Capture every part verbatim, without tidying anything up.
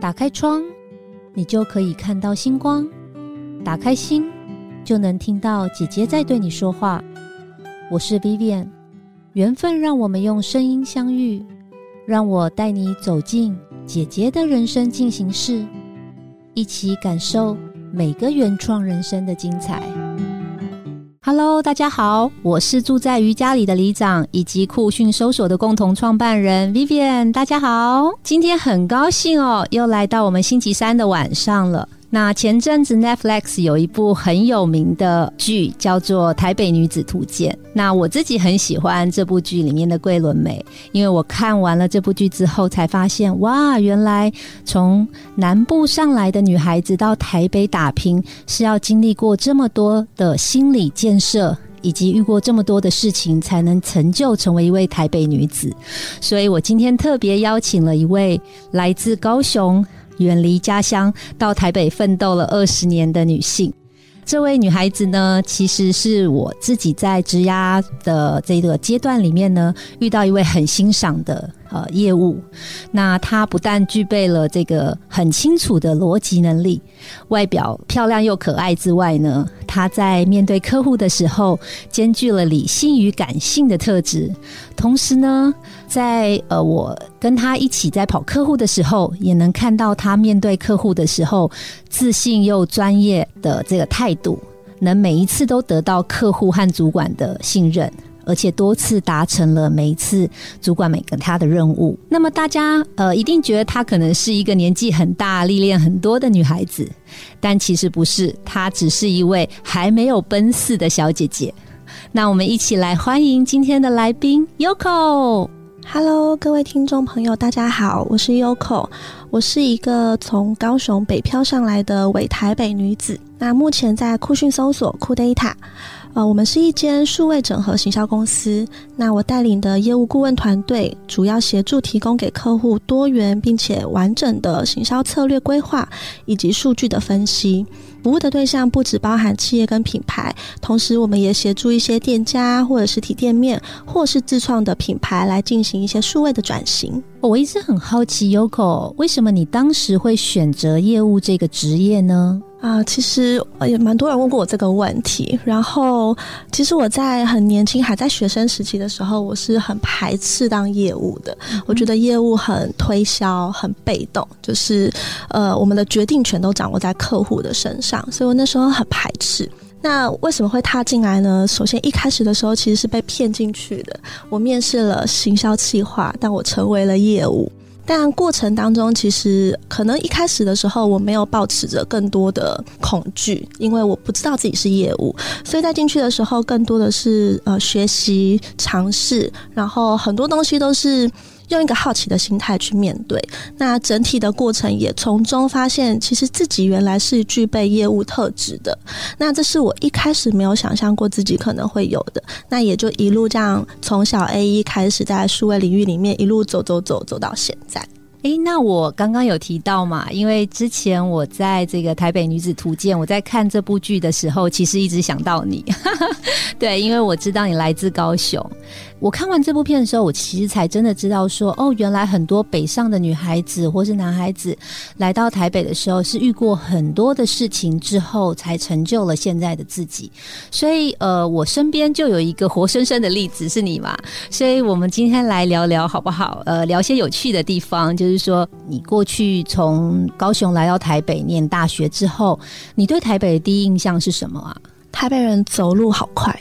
打开窗，你就可以看到星光；打开心，就能听到姐姐在对你说话。我是 Vivian， 缘分让我们用声音相遇，让我带你走进姐姐的人生进行式，一起感受每个原创人生的精彩。Hello， 大家好，我是住在瑜伽里的里长，以及酷讯搜索的共同创办人 Vivian。大家好，今天很高兴哦，又来到我们星期三的晚上了。那前阵子 Netflix 有一部很有名的剧叫做《台北女子图鉴》，那我自己很喜欢这部剧里面的桂纶镁，因为我看完了这部剧之后才发现，哇，原来从南部上来的女孩子到台北打拼是要经历过这么多的心理建设，以及遇过这么多的事情才能成就成为一位台北女子。所以我今天特别邀请了一位来自高雄远离家乡到台北奋斗了二十年的女性。这位女孩子呢，其实是我自己在职涯的这个阶段里面呢，遇到一位很欣赏的呃业务。那她不但具备了这个很清楚的逻辑能力，外表漂亮又可爱之外呢，她在面对客户的时候，兼具了理性与感性的特质。同时呢，在呃我跟她一起在跑客户的时候，也能看到她面对客户的时候，自信又专业的这个态度，能每一次都得到客户和主管的信任。而且多次达成了每一次主管每个他的任务。那么大家呃一定觉得她可能是一个年纪很大、历练很多的女孩子，但其实不是，她只是一位还没有奔四的小姐姐。那我们一起来欢迎今天的来宾 Yoko。Hello， 各位听众朋友，大家好，我是 Yoko， 我是一个从高雄北漂上来的伪台北女子。那目前在酷讯搜索酷 Data。呃，我们是一间数位整合行销公司，那我带领的业务顾问团队主要协助提供给客户多元并且完整的行销策略规划以及数据的分析，服务的对象不只包含企业跟品牌，同时我们也协助一些店家或者实体店面或是自创的品牌来进行一些数位的转型。我一直很好奇 Yoko， 为什么你当时会选择业务这个职业呢？啊、呃，其实也蛮多人问过我这个问题。然后，其实我在很年轻，还在学生时期的时候，我是很排斥当业务的。我觉得业务很推销，很被动，就是呃，我们的决定权都掌握在客户的身上，所以我那时候很排斥。那为什么会踏进来呢？首先一开始的时候其实是被骗进去的。我面试了行销企划，但我成为了业务。但过程当中其实可能一开始的时候我没有抱持着更多的恐惧，因为我不知道自己是业务，所以在进去的时候更多的是呃学习尝试，然后很多东西都是用一个好奇的心态去面对。那整体的过程也从中发现其实自己原来是具备业务特质的，那这是我一开始没有想象过自己可能会有的。那也就一路这样从小 A E 开始在数位领域里面一路走走走走到现在。诶，那我刚刚有提到嘛，因为之前我在这个《台北女子图鉴》，我在看这部剧的时候其实一直想到你对，因为我知道你来自高雄。我看完这部片的时候，我其实才真的知道说，哦，原来很多北上的女孩子或是男孩子来到台北的时候是遇过很多的事情之后才成就了现在的自己。所以呃，我身边就有一个活生生的例子是你嘛，所以我们今天来聊聊好不好？呃，聊些有趣的地方，就是说你过去从高雄来到台北念大学之后，你对台北的第一印象是什么啊？台北人走路好快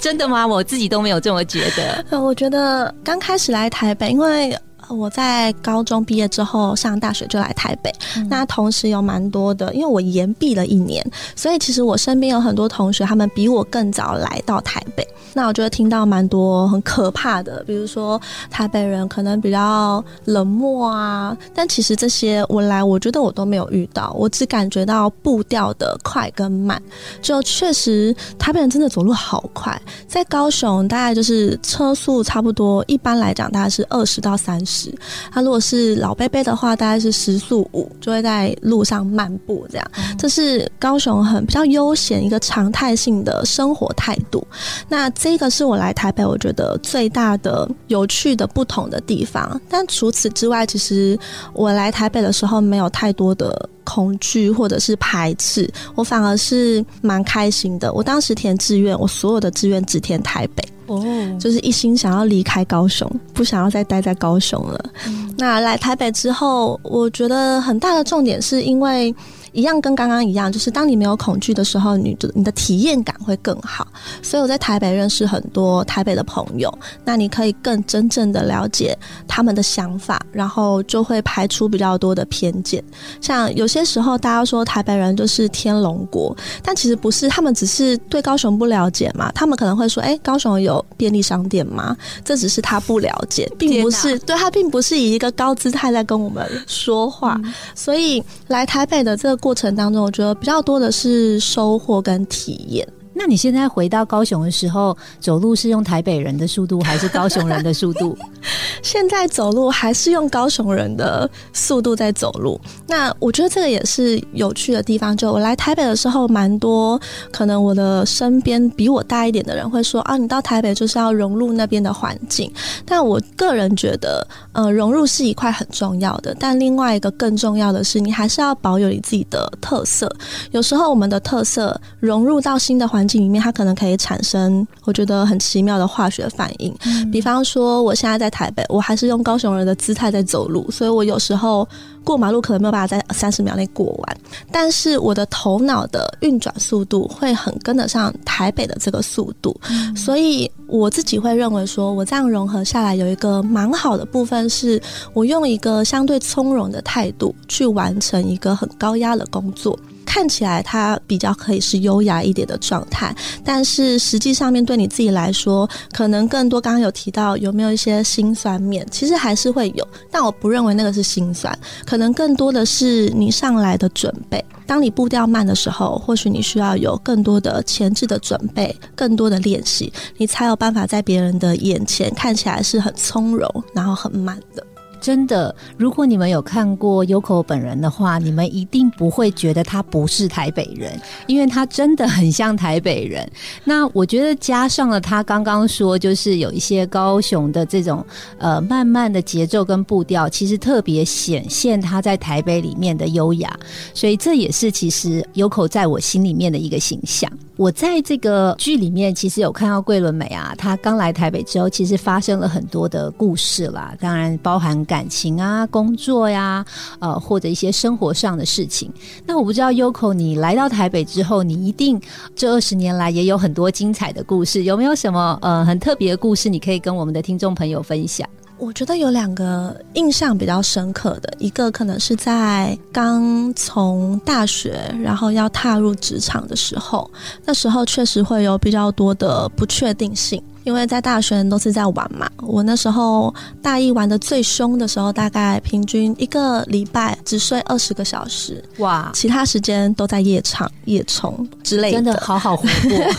真的吗？我自己都没有这么觉得、嗯、我觉得刚开始来台北，因为我在高中毕业之后上大学就来台北、嗯、那同时有蛮多的，因为我延毕了一年，所以其实我身边有很多同学他们比我更早来到台北，那我就会听到蛮多很可怕的，比如说台北人可能比较冷漠啊，但其实这些我来我觉得我都没有遇到，我只感觉到步调的快跟慢。就确实台北人真的走路好快，在高雄大概就是车速差不多一般来讲大概是二十到三十，十。他如果是老伯伯的话，大概是时速五，就会在路上漫步这样。嗯、这是高雄很比较悠闲一个常态性的生活态度。那这个是我来台北我觉得最大的有趣的不同的地方。但除此之外，其实我来台北的时候没有太多的恐惧或者是排斥，我反而是蛮开心的。我当时填志愿，我所有的志愿只填台北。Oh. 就是一心想要离开高雄，不想要再待在高雄了、嗯、那来台北之后，我觉得很大的重点是因为一样跟刚刚一样，就是当你没有恐惧的时候， 你, 你的体验感会更好。所以我在台北认识很多台北的朋友，那你可以更真正的了解他们的想法，然后就会排除比较多的偏见。像有些时候大家说台北人就是天龙国，但其实不是，他们只是对高雄不了解嘛。他们可能会说，哎，高雄有便利商店吗？这只是他不了解，并不是对他并不是以一个高姿态在跟我们说话、嗯、所以来台北的这个过程当中，我觉得比较多的是收获跟体验。那你现在回到高雄的时候，走路是用台北人的速度还是高雄人的速度？现在走路还是用高雄人的速度在走路。那我觉得这个也是有趣的地方，就我来台北的时候，蛮多可能我的身边比我大一点的人会说，啊，你到台北就是要融入那边的环境。但我个人觉得呃，融入是一块很重要的，但另外一个更重要的是你还是要保有你自己的特色。有时候我们的特色融入到新的环境环境里面，它可能可以产生我觉得很奇妙的化学反应、嗯、比方说我现在在台北，我还是用高雄人的姿态在走路，所以我有时候过马路可能没有办法在三十秒内过完，但是我的头脑的运转速度会很跟得上台北的这个速度、嗯、所以我自己会认为说，我这样融合下来有一个蛮好的部分，是我用一个相对从容的态度去完成一个很高压的工作，看起来它比较可以是优雅一点的状态，但是实际上面对你自己来说，可能更多刚刚有提到有没有一些辛酸面，其实还是会有，但我不认为那个是辛酸，可能更多的是你上来的准备。当你步调慢的时候，或许你需要有更多的前置的准备，更多的练习，你才有办法在别人的眼前看起来是很从容然后很慢的。真的，如果你们有看过Yoko本人的话，你们一定不会觉得他不是台北人，因为他真的很像台北人。那我觉得加上了他刚刚说，就是有一些高雄的这种呃慢慢的节奏跟步调，其实特别显现他在台北里面的优雅，所以这也是其实Yoko在我心里面的一个形象。我在这个剧里面其实有看到桂纶镁啊，她刚来台北之后其实发生了很多的故事啦，当然包含感情啊、工作呀、啊、呃，或者一些生活上的事情。那我不知道 Yoko 你来到台北之后，你一定这二十年来也有很多精彩的故事，有没有什么呃很特别的故事你可以跟我们的听众朋友分享？我觉得有两个印象比较深刻的，一个可能是在刚从大学然后要踏入职场的时候，那时候确实会有比较多的不确定性，因为在大学都是在玩嘛，我那时候大一玩的最凶的时候，大概平均一个礼拜只睡二十个小时，哇！其他时间都在夜场、夜冲之类的，真的好好活过。对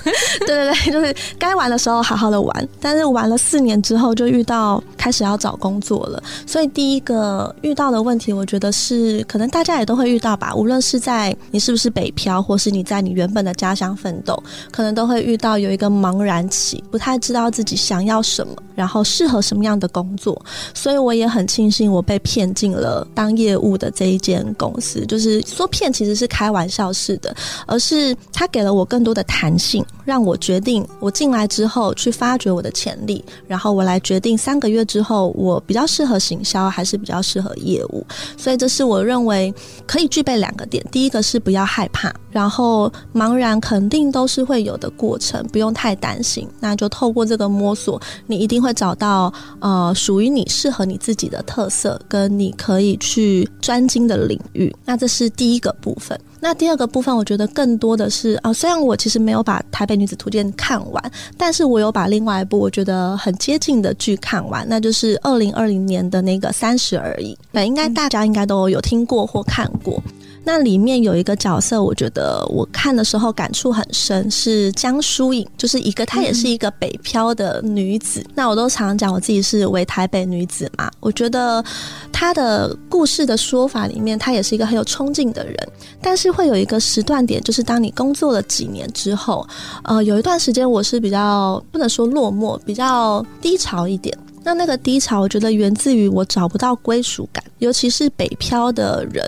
对对，就是该玩的时候好好的玩，但是玩了四年之后就遇到开始要找工作了，所以第一个遇到的问题，我觉得是可能大家也都会遇到吧，无论是在你是不是北漂，或是你在你原本的家乡奋斗，可能都会遇到有一个茫然期，不太知道知道自己想要什么，然后适合什么样的工作。所以我也很庆幸我被骗进了当业务的这一间公司，就是说骗其实是开玩笑式的，而是它给了我更多的弹性，让我决定我进来之后去发掘我的潜力，然后我来决定三个月之后我比较适合行销还是比较适合业务。所以这是我认为可以具备两个点，第一个是不要害怕，然后茫然肯定都是会有的过程，不用太担心，那就透过这个摸索，你一定会找到呃属于你适合你自己的特色跟你可以去专精的领域。那这是第一个部分。那第二个部分我觉得更多的是啊、哦，虽然我其实没有把《台北女子图鉴》看完，但是我有把另外一部我觉得很接近的剧看完，那就是二零二零年的那个三十而已，对，应该大家应该都有听过或看过。那里面有一个角色，我觉得我看的时候感触很深，是江疏影，就是一个她也是一个北漂的女子、嗯、那我都常讲我自己是为台北女子嘛，我觉得她的故事的说法里面她也是一个很有冲劲的人，但是会有一个时段点，就是当你工作了几年之后呃，有一段时间我是比较不能说落寞，比较低潮一点，那那个低潮我觉得源自于我找不到归属感，尤其是北漂的人，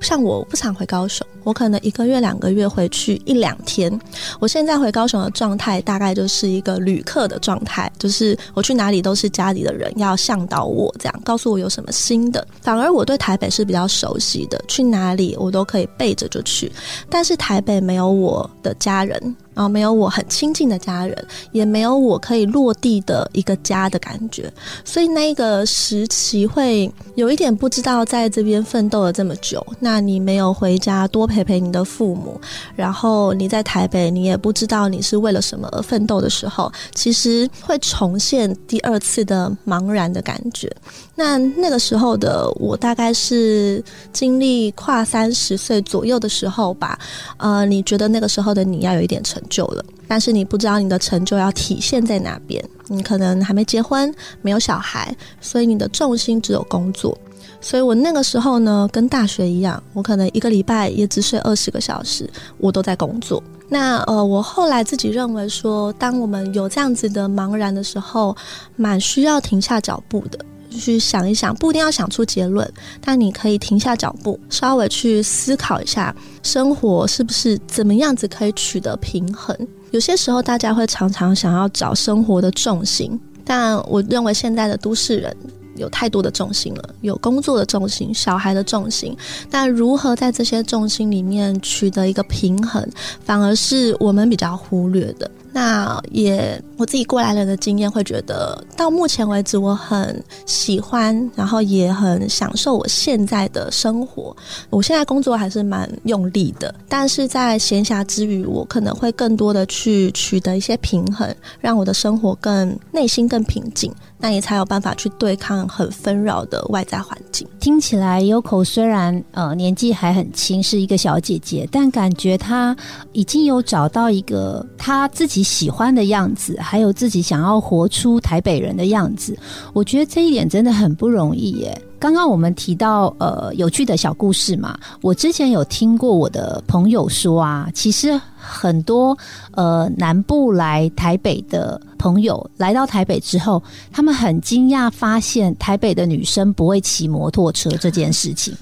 像我不常回高雄，我可能一个月两个月回去一两天，我现在回高雄的状态大概就是一个旅客的状态，就是我去哪里都是家里的人要向导我，这样告诉我有什么新的，反而我对台北是比较熟悉的，去哪里我都可以背着就去，但是台北没有我的家人，然后没有我很亲近的家人，也没有我可以落地的一个家的感觉，所以那个时期会有一点不知道在这边奋斗了这么久，那你没有回家多陪陪你的父母，然后你在台北你也不知道你是为了什么而奋斗的时候，其实会重现第二次的茫然的感觉。那那个时候的我大概是经历跨三十岁左右的时候吧，呃，你觉得那个时候的你要有一点成就了，但是你不知道你的成就要体现在哪边，你可能还没结婚，没有小孩，所以你的重心只有工作。所以我那个时候呢，跟大学一样，我可能一个礼拜也只睡二十个小时，我都在工作。那呃，我后来自己认为说，当我们有这样子的茫然的时候，蛮需要停下脚步的。去想一想，不一定要想出结论，但你可以停下脚步，稍微去思考一下生活是不是怎么样子可以取得平衡。有些时候大家会常常想要找生活的重心，但我认为现在的都市人有太多的重心了，有工作的重心，小孩的重心，但如何在这些重心里面取得一个平衡，反而是我们比较忽略的。那也我自己过来人的经验会觉得，到目前为止我很喜欢，然后也很享受我现在的生活。我现在工作还是蛮用力的，但是在闲暇之余，我可能会更多的去取得一些平衡，让我的生活更内心更平静，那也才有办法去对抗很纷扰的外在环境。听起来 Yoko 虽然呃年纪还很轻，是一个小姐姐，但感觉她已经有找到一个她自己喜欢的样子，还有自己想要活出台北人的样子，我觉得这一点真的很不容易耶。刚刚我们提到呃有趣的小故事嘛，我之前有听过我的朋友说啊，其实很多呃南部来台北的朋友来到台北之后，他们很惊讶发现台北的女生不会骑摩托车这件事情。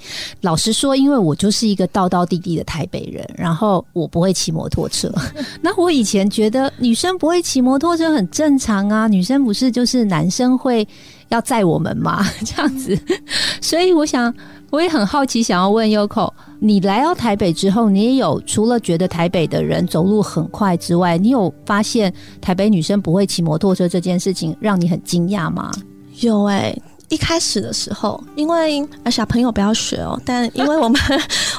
老实说，因为我就是一个道道地地的台北人，然后我不会骑摩托车。那我以前觉得女生不会骑摩托车很正常啊，女生不是就是男生会要载我们嘛，这样子。所以我想我也很好奇，想要问 Yoko， 你来到台北之后，你也有除了觉得台北的人走路很快之外，你有发现台北女生不会骑摩托车这件事情让你很惊讶吗？有耶、欸一开始的时候，因为小朋友不要学哦，但因为我们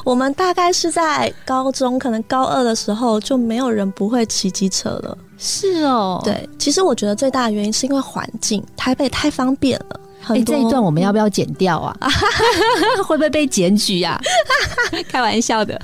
我们大概是在高中，可能高二的时候就没有人不会骑机车了。是哦，对，其实我觉得最大的原因是因为环境，台北太方便了。哎、欸，这一段我们要不要剪掉啊？会不会被检举啊？开玩笑的。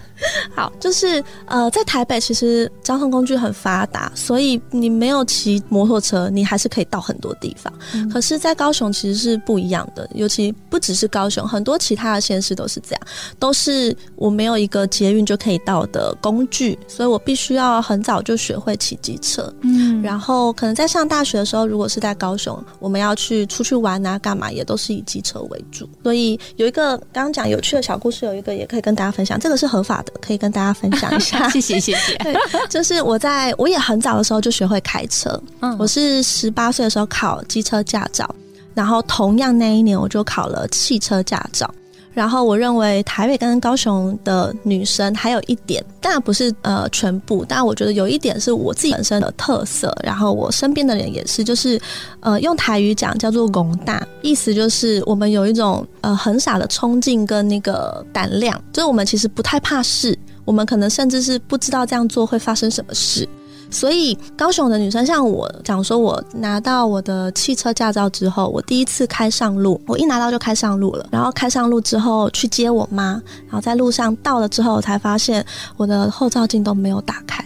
好，就是呃，在台北其实交通工具很发达，所以你没有骑摩托车，你还是可以到很多地方。嗯、可是，在高雄其实是不一样的，尤其不只是高雄，很多其他的县市都是这样，都是我没有一个捷运就可以到的工具，所以我必须要很早就学会骑机车。嗯，然后可能在上大学的时候，如果是在高雄，我们要去出去玩啊，干嘛也都是以机车为主。所以有一个刚刚讲有趣的小故事，有一个也可以跟大家分享，这个是合法的。可以跟大家分享一下。谢谢谢谢。对，就是我在我也很早的时候就学会开车，嗯、我是十八岁的时候考机车驾照，然后同样那一年我就考了汽车驾照。然后我认为台北跟高雄的女生还有一点，当然不是呃全部，但我觉得有一点是我自己本身的特色，然后我身边的人也是，就是呃用台语讲叫做戆大，意思就是我们有一种呃很傻的冲劲跟那个胆量，就是我们其实不太怕事，我们可能甚至是不知道这样做会发生什么事，所以高雄的女生，像我讲说我拿到我的汽车驾照之后，我第一次开上路，我一拿到就开上路了，然后开上路之后去接我妈，然后在路上到了之后我才发现我的后照镜都没有打开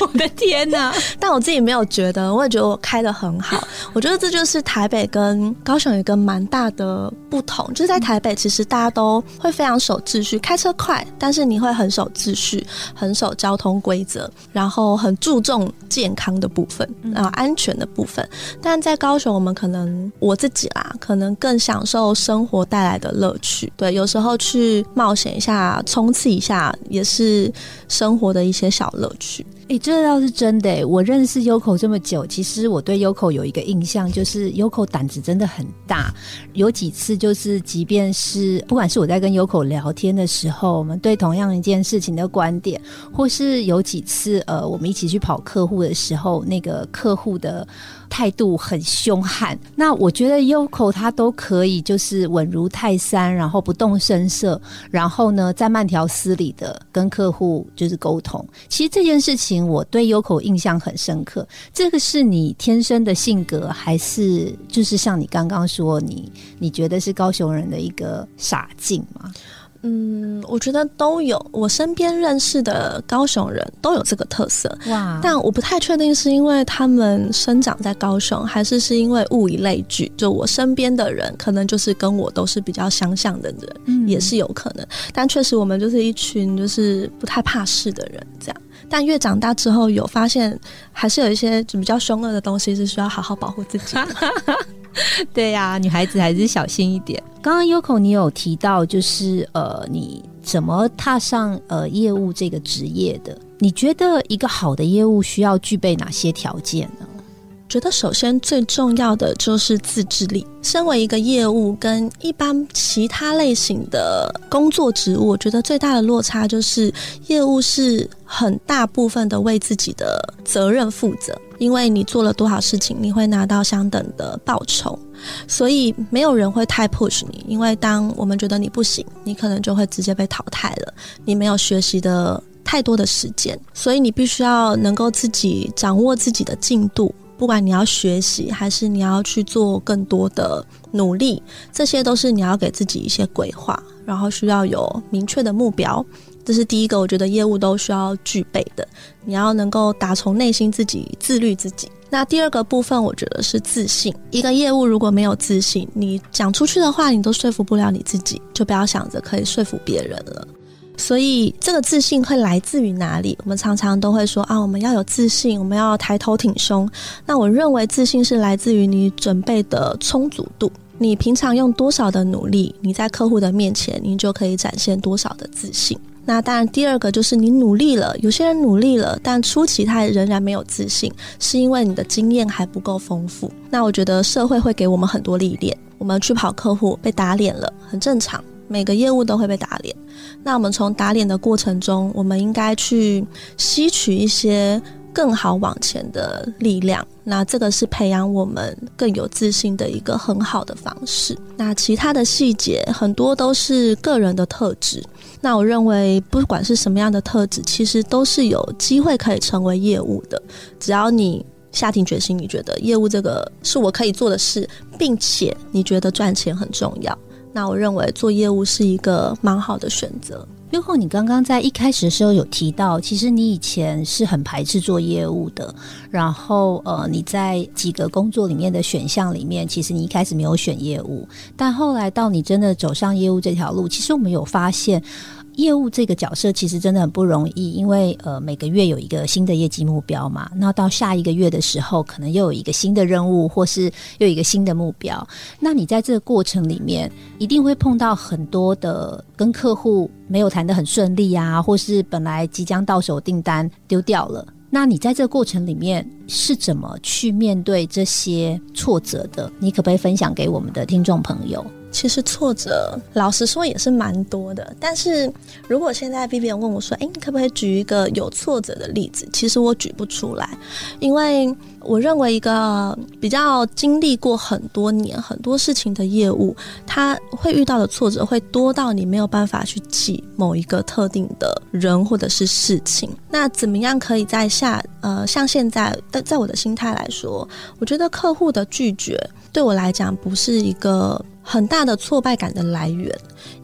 我的天哪但我自己没有觉得，我也觉得我开得很好我觉得这就是台北跟高雄有一个蛮大的不同，就是在台北其实大家都会非常守秩序，开车快，但是你会很守秩序，很守交通规则，然后很注重健康的部分、呃、安全的部分。但在高雄我们可能，我自己啦，可能更享受生活带来的乐趣，对，有时候去冒险一下，冲刺一下，也是生活的一些小乐趣。欸，这倒是真的欸，我认识 Yoko 这么久，其实我对 Yoko 有一个印象，就是 Yoko 胆子真的很大。有几次就是即便是不管是我在跟 Yoko 聊天的时候，我们对同样一件事情的观点，或是有几次呃我们一起去跑客户的时候，那个客户的态度很凶悍，那我觉得 Yoko 他都可以就是稳如泰山，然后不动声色，然后呢再慢条斯理的跟客户就是沟通。其实这件事情我对 Yoko 印象很深刻，这个是你天生的性格，还是就是像你刚刚说你你觉得是高雄人的一个傻劲吗？嗯，我觉得都有，我身边认识的高雄人都有这个特色。哇！但我不太确定是因为他们生长在高雄，还是是因为物以类聚，就我身边的人可能就是跟我都是比较相像的人、嗯、也是有可能。但确实我们就是一群就是不太怕事的人这样，但越长大之后有发现还是有一些比较凶恶的东西是需要好好保护自己的对啊，女孩子还是小心一点。刚刚 Yoko 你有提到就是呃，你怎么踏上呃业务这个职业的，你觉得一个好的业务需要具备哪些条件呢？觉得首先最重要的就是自制力。身为一个业务跟一般其他类型的工作职务，我觉得最大的落差就是业务是很大部分的为自己的责任负责，因为你做了多少事情你会拿到相等的报酬，所以没有人会太 push 你，因为当我们觉得你不行，你可能就会直接被淘汰了，你没有学习的太多的时间，所以你必须要能够自己掌握自己的进度，不管你要学习还是你要去做更多的努力，这些都是你要给自己一些规划，然后需要有明确的目标。这是第一个，我觉得业务都需要具备的，你要能够打从内心自己自律自己。那第二个部分我觉得是自信。一个业务如果没有自信，你讲出去的话你都说服不了你自己，就不要想着可以说服别人了。所以这个自信会来自于哪里？我们常常都会说啊，我们要有自信，我们要抬头挺胸。那我认为自信是来自于你准备的充足度，你平常用多少的努力，你在客户的面前你就可以展现多少的自信。那当然第二个就是你努力了，有些人努力了但初期他仍然没有自信，是因为你的经验还不够丰富。那我觉得社会会给我们很多历练，我们去跑客户被打脸了，很正常，每个业务都会被打脸。那我们从打脸的过程中，我们应该去吸取一些更好往前的力量，那这个是培养我们更有自信的一个很好的方式。那其他的细节很多都是个人的特质，那我认为不管是什么样的特质，其实都是有机会可以成为业务的，只要你下定决心，你觉得业务这个是我可以做的事，并且你觉得赚钱很重要，那我认为做业务是一个蛮好的选择。Yoko，你刚刚在一开始的时候有提到，其实你以前是很排斥做业务的，然后呃，你在几个工作里面的选项里面，其实你一开始没有选业务，但后来到你真的走上业务这条路，其实我们有发现业务这个角色其实真的很不容易，因为呃每个月有一个新的业绩目标嘛，那到下一个月的时候可能又有一个新的任务，或是又有一个新的目标，那你在这个过程里面一定会碰到很多的跟客户没有谈得很顺利啊，或是本来即将到手订单丢掉了，那你在这个过程里面是怎么去面对这些挫折的？你可不可以分享给我们的听众朋友？其实挫折老实说也是蛮多的，但是如果现在 Vivian 问我说诶，你可不可以举一个有挫折的例子，其实我举不出来，因为我认为一个比较经历过很多年很多事情的业务，他会遇到的挫折会多到你没有办法去记某一个特定的人或者是事情。那怎么样可以在下呃，像现在在我的心态来说，我觉得客户的拒绝对我来讲不是一个很大的挫败感的来源，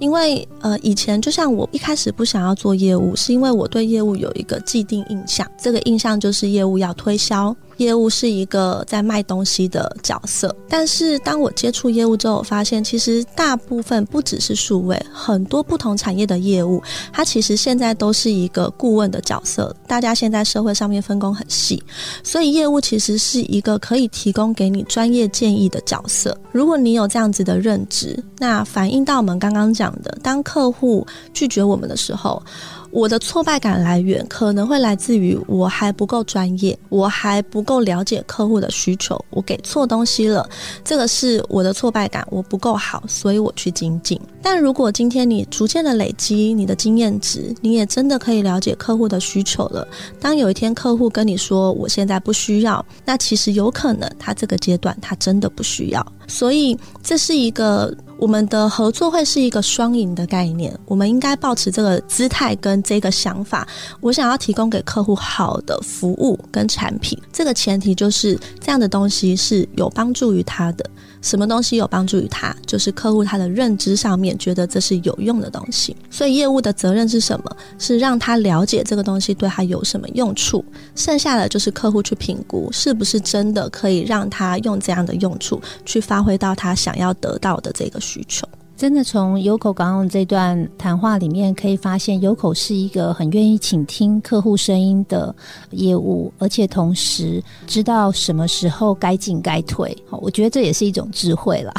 因为呃，以前就像我一开始不想要做业务，是因为我对业务有一个既定印象，这个印象就是业务要推销，业务是一个在卖东西的角色。但是当我接触业务之后，我发现其实大部分不只是数位，很多不同产业的业务，它其实现在都是一个顾问的角色，大家现在社会上面分工很细，所以业务其实是一个可以提供给你专业建议的角色。如果你有这样子的认知，那反映到我们刚刚讲的，当客户拒绝我们的时候，我的挫败感来源可能会来自于我还不够专业，我还不够了解客户的需求，我给错东西了，这个是我的挫败感，我不够好，所以我去精进。但如果今天你逐渐的累积你的经验值，你也真的可以了解客户的需求了，当有一天客户跟你说我现在不需要，那其实有可能他这个阶段他真的不需要。所以这是一个我们的合作会是一个双赢的概念，我们应该抱持这个姿态跟这个想法，我想要提供给客户好的服务跟产品，这个前提就是这样的东西是有帮助于他的。什么东西有帮助于他，就是客户他的认知上面觉得这是有用的东西。所以业务的责任是什么，是让他了解这个东西对他有什么用处，剩下的就是客户去评估是不是真的可以让他用这样的用处去发挥到他想要得到的这个需求。真的从Yoko刚刚这段谈话里面可以发现，Yoko是一个很愿意倾听客户声音的业务，而且同时知道什么时候该进该退。我觉得这也是一种智慧啦，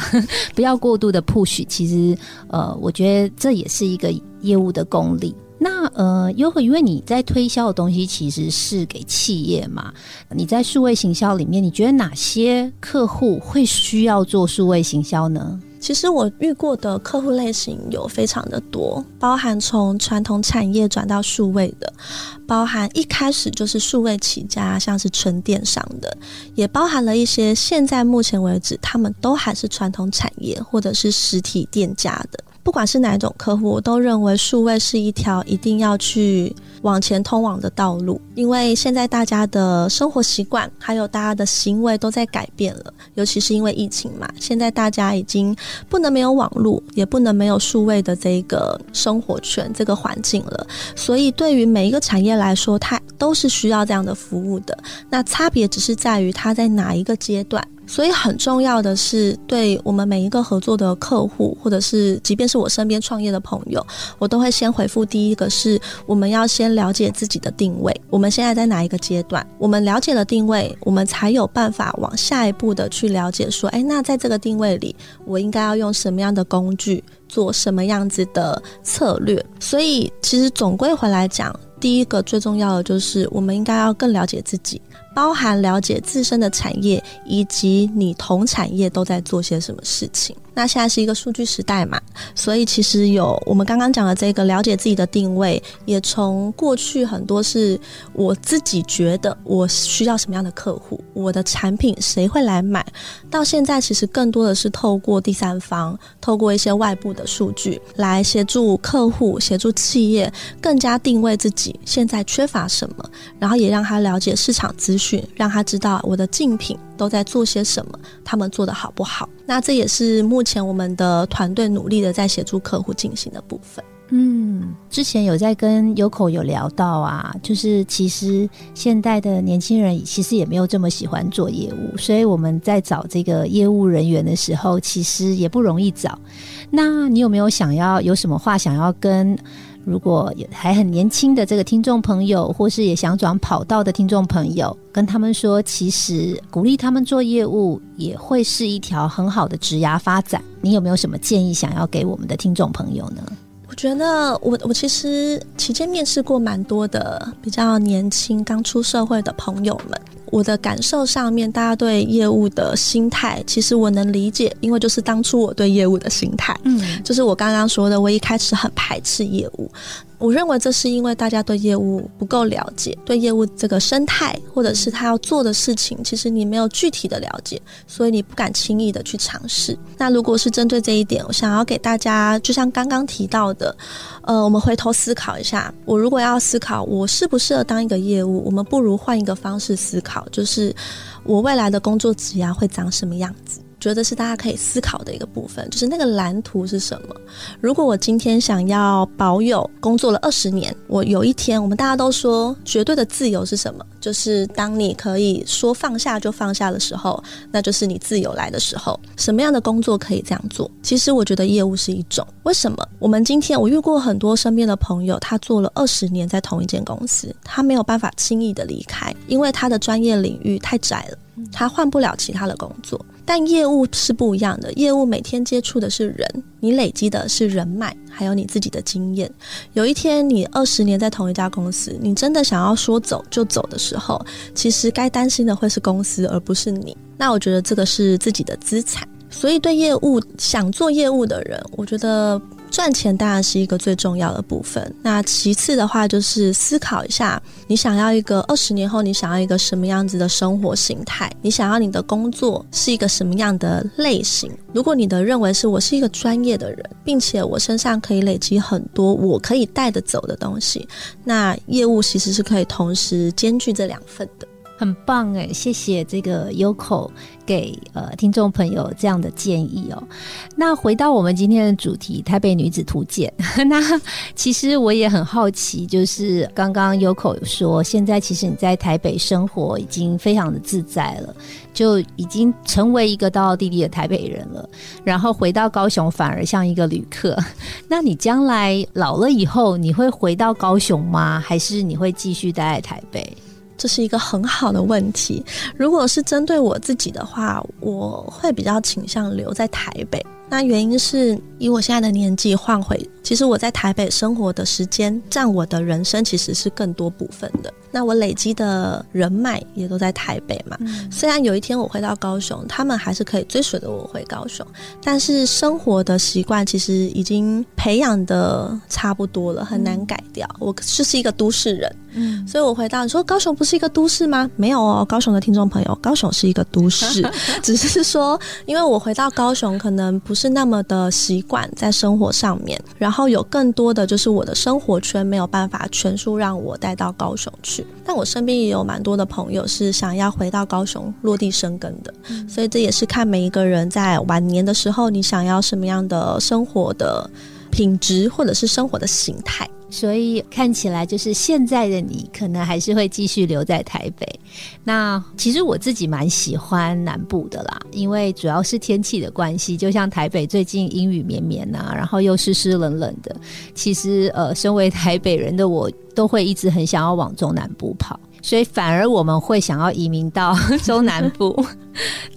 不要过度的 push。其实，呃，我觉得这也是一个业务的功力。那呃，Yoko，因为你在推销的东西其实是给企业嘛，你在数位行销里面，你觉得哪些客户会需要做数位行销呢？其实我遇过的客户类型有非常的多，包含从传统产业转到数位的，包含一开始就是数位起家，像是纯电商的，也包含了一些现在目前为止他们都还是传统产业或者是实体店家的。不管是哪一种客户，我都认为数位是一条一定要去往前通往的道路，因为现在大家的生活习惯还有大家的行为都在改变了，尤其是因为疫情嘛，现在大家已经不能没有网络，也不能没有数位的这个生活圈这个环境了，所以对于每一个产业来说，它都是需要这样的服务的，那差别只是在于它在哪一个阶段。所以很重要的是，对我们每一个合作的客户，或者是即便是我身边创业的朋友，我都会先回复第一个是，我们要先了解自己的定位，我们现在在哪一个阶段，我们了解了定位，我们才有办法往下一步的去了解说，哎，那在这个定位里，我应该要用什么样的工具，做什么样子的策略。所以其实总归回来讲，第一个最重要的就是我们应该要更了解自己，包含了解自身的产业以及你同产业都在做些什么事情。那现在是一个数据时代嘛，所以其实有我们刚刚讲的这个了解自己的定位，也从过去很多是我自己觉得我需要什么样的客户，我的产品谁会来买，到现在其实更多的是透过第三方，透过一些外部的数据来协助客户，协助企业更加定位自己现在缺乏什么，然后也让他了解市场资讯，让他知道我的竞品都在做些什么，他们做得好不好。那这也是目前我们的团队努力的在协助客户进行的部分。嗯，之前有在跟Yoko有聊到啊，就是其实现代的年轻人其实也没有这么喜欢做业务，所以我们在找这个业务人员的时候，其实也不容易找。那你有没有想要有什么话想要跟如果还很年轻的这个听众朋友，或是也想转跑道的听众朋友，跟他们说，其实鼓励他们做业务也会是一条很好的职涯发展。你有没有什么建议想要给我们的听众朋友呢？我觉得我我其实期间面试过蛮多的比较年轻刚出社会的朋友们，我的感受上面，大家对业务的心态其实我能理解，因为就是当初我对业务的心态，嗯，就是我刚刚说的，我一开始很排斥业务，我认为这是因为大家对业务不够了解，对业务这个生态或者是他要做的事情，其实你没有具体的了解，所以你不敢轻易的去尝试。那如果是针对这一点，我想要给大家，就像刚刚提到的，呃，我们回头思考一下，我如果要思考我适不适合当一个业务，我们不如换一个方式思考，就是我未来的工作职涯会长什么样子。觉得是大家可以思考的一个部分，就是那个蓝图是什么。如果我今天想要保有工作了二十年，我有一天，我们大家都说绝对的自由是什么，就是当你可以说放下就放下的时候，那就是你自由来的时候。什么样的工作可以这样做？其实我觉得业务是一种。为什么我们今天，我遇过很多身边的朋友，他做了二十年在同一间公司，他没有办法轻易的离开，因为他的专业领域太窄了，他换不了其他的工作。但业务是不一样的，业务每天接触的是人，你累积的是人脉，还有你自己的经验。有一天你二十年在同一家公司，你真的想要说走就走的时候，其实该担心的会是公司，而不是你。那我觉得这个是自己的资产。所以对业务，想做业务的人，我觉得赚钱当然是一个最重要的部分，那其次的话就是思考一下，你想要一个二十年后，你想要一个什么样子的生活形态，你想要你的工作是一个什么样的类型。如果你的认为是我是一个专业的人，并且我身上可以累积很多我可以带得走的东西，那业务其实是可以同时兼具这两份的。很棒耶，谢谢这个 Yoko 给、呃、听众朋友这样的建议哦。那回到我们今天的主题，台北女子图鉴那其实我也很好奇，就是刚刚 Yoko 有说现在其实你在台北生活已经非常的自在了，就已经成为一个道道地地的台北人了，然后回到高雄反而像一个旅客。那你将来老了以后，你会回到高雄吗？还是你会继续待在台北？这是一个很好的问题。如果是针对我自己的话，我会比较倾向留在台北。那原因是以我现在的年纪换回，其实我在台北生活的时间占我的人生其实是更多部分的，那我累积的人脉也都在台北嘛、嗯、虽然有一天我回到高雄，他们还是可以追随着我回高雄，但是生活的习惯其实已经培养的差不多了，很难改掉、嗯、我就是一个都市人、嗯、所以我回到，你说高雄不是一个都市吗？没有哦，高雄的听众朋友，高雄是一个都市只是说因为我回到高雄可能不是是那么的习惯在生活上面，然后有更多的就是我的生活圈没有办法全数让我带到高雄去。但我身边也有蛮多的朋友是想要回到高雄落地生根的、嗯、所以这也是看每一个人在晚年的时候你想要什么样的生活的品质或者是生活的形态。所以看起来就是现在的你可能还是会继续留在台北。那其实我自己蛮喜欢南部的啦，因为主要是天气的关系，就像台北最近阴雨绵绵啊，然后又湿湿冷冷的，其实呃，身为台北人的我都会一直很想要往中南部跑，所以反而我们会想要移民到中南部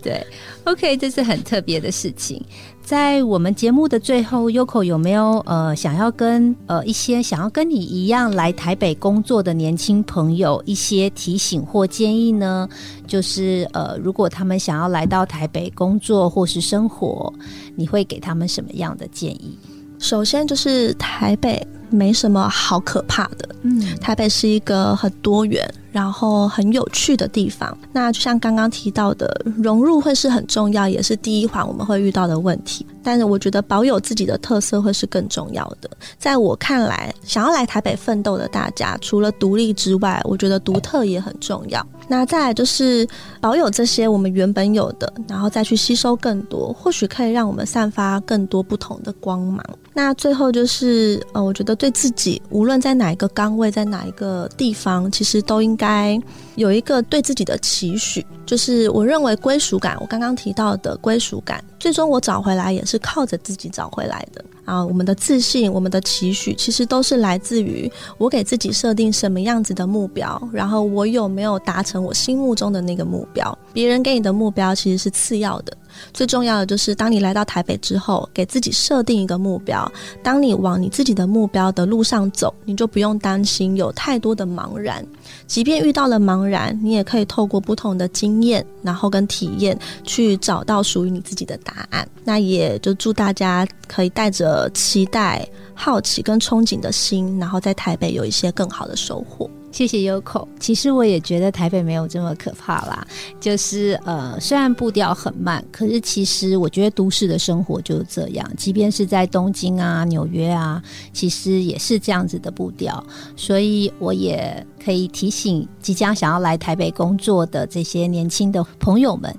对 OK， 这是很特别的事情。在我们节目的最后 Yoko 有没有呃想要跟呃一些想要跟你一样来台北工作的年轻朋友一些提醒或建议呢？就是呃如果他们想要来到台北工作或是生活，你会给他们什么样的建议？首先就是台北没什么好可怕的，嗯，台北是一个很多元然后很有趣的地方。那就像刚刚提到的，融入会是很重要，也是第一环我们会遇到的问题，但是我觉得保有自己的特色会是更重要的。在我看来，想要来台北奋斗的大家，除了独立之外，我觉得独特也很重要。那再来就是保有这些我们原本有的，然后再去吸收更多，或许可以让我们散发更多不同的光芒。那最后就是呃，我觉得对自己无论在哪一个岗位，在哪一个地方，其实都应该应该有一个对自己的期许，就是我认为归属感，我刚刚提到的归属感，最终我找回来也是靠着自己找回来的啊。我们的自信，我们的期许，其实都是来自于我给自己设定什么样子的目标，然后我有没有达成我心目中的那个目标。别人给你的目标其实是次要的，最重要的就是当你来到台北之后，给自己设定一个目标，当你往你自己的目标的路上走，你就不用担心有太多的茫然，即便遇到了茫然，你也可以透过不同的经验然后跟体验去找到属于你自己的答案。那也就祝大家可以带着期待、好奇跟憧憬的心，然后在台北有一些更好的收获。谢谢Yoko。其实我也觉得台北没有这么可怕啦，就是呃，虽然步调很慢，可是其实我觉得都市的生活就是这样，即便是在东京啊、纽约啊，其实也是这样子的步调。所以我也可以提醒即将想要来台北工作的这些年轻的朋友们，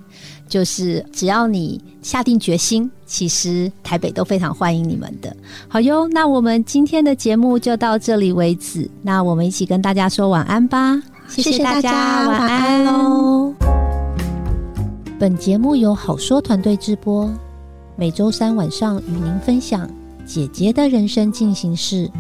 就是只要你下定决心，其实台北都非常欢迎你们的。好哟，那我们今天的节目就到这里为止，那我们一起跟大家说晚安吧。谢谢大 家, 谢谢大家晚安喽。本节目由好说团队直播，每周三晚上与您分享姐姐的人生进行式。